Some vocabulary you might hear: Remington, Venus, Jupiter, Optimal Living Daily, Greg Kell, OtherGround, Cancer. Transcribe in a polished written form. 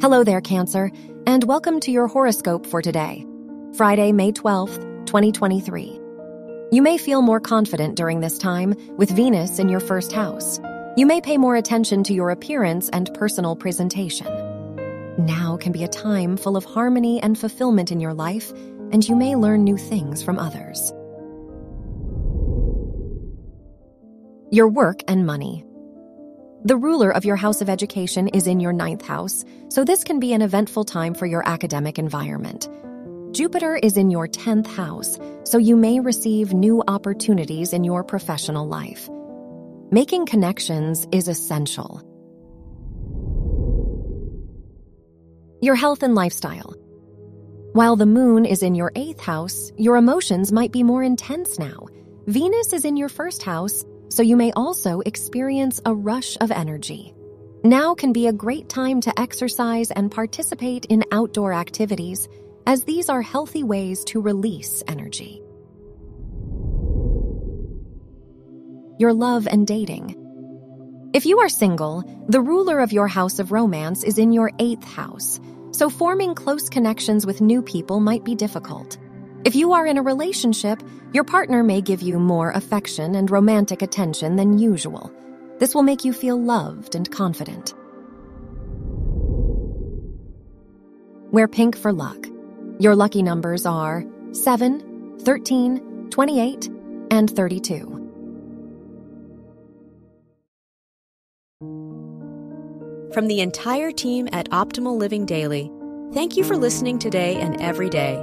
Hello there, Cancer, and welcome to your horoscope for today, Friday, May 12th, 2023. You may feel more confident during this time with Venus in your first house. You may pay more attention to your appearance and personal presentation. Now can be a time full of harmony and fulfillment in your life, and you may learn new things from others. Your work and money. The ruler of your house of education is in your ninth house, so this can be an eventful time for your academic environment. Jupiter is in your 10th house, so you may receive new opportunities in your professional life. Making connections is essential. Your health and lifestyle. While the moon is in your 8th house, your emotions might be more intense now. Venus is in your first house, so you may also experience a rush of energy. Now can be a great time to exercise and participate in outdoor activities, as these are healthy ways to release energy. Your love and dating. If you are single, the ruler of your house of romance is in your 8th house, so forming close connections with new people might be difficult. If you are in a relationship, your partner may give you more affection and romantic attention than usual. This will make you feel loved and confident. Wear pink for luck. Your lucky numbers are 7, 13, 28, and 32. From the entire team at Optimal Living Daily, thank you for listening today and every day.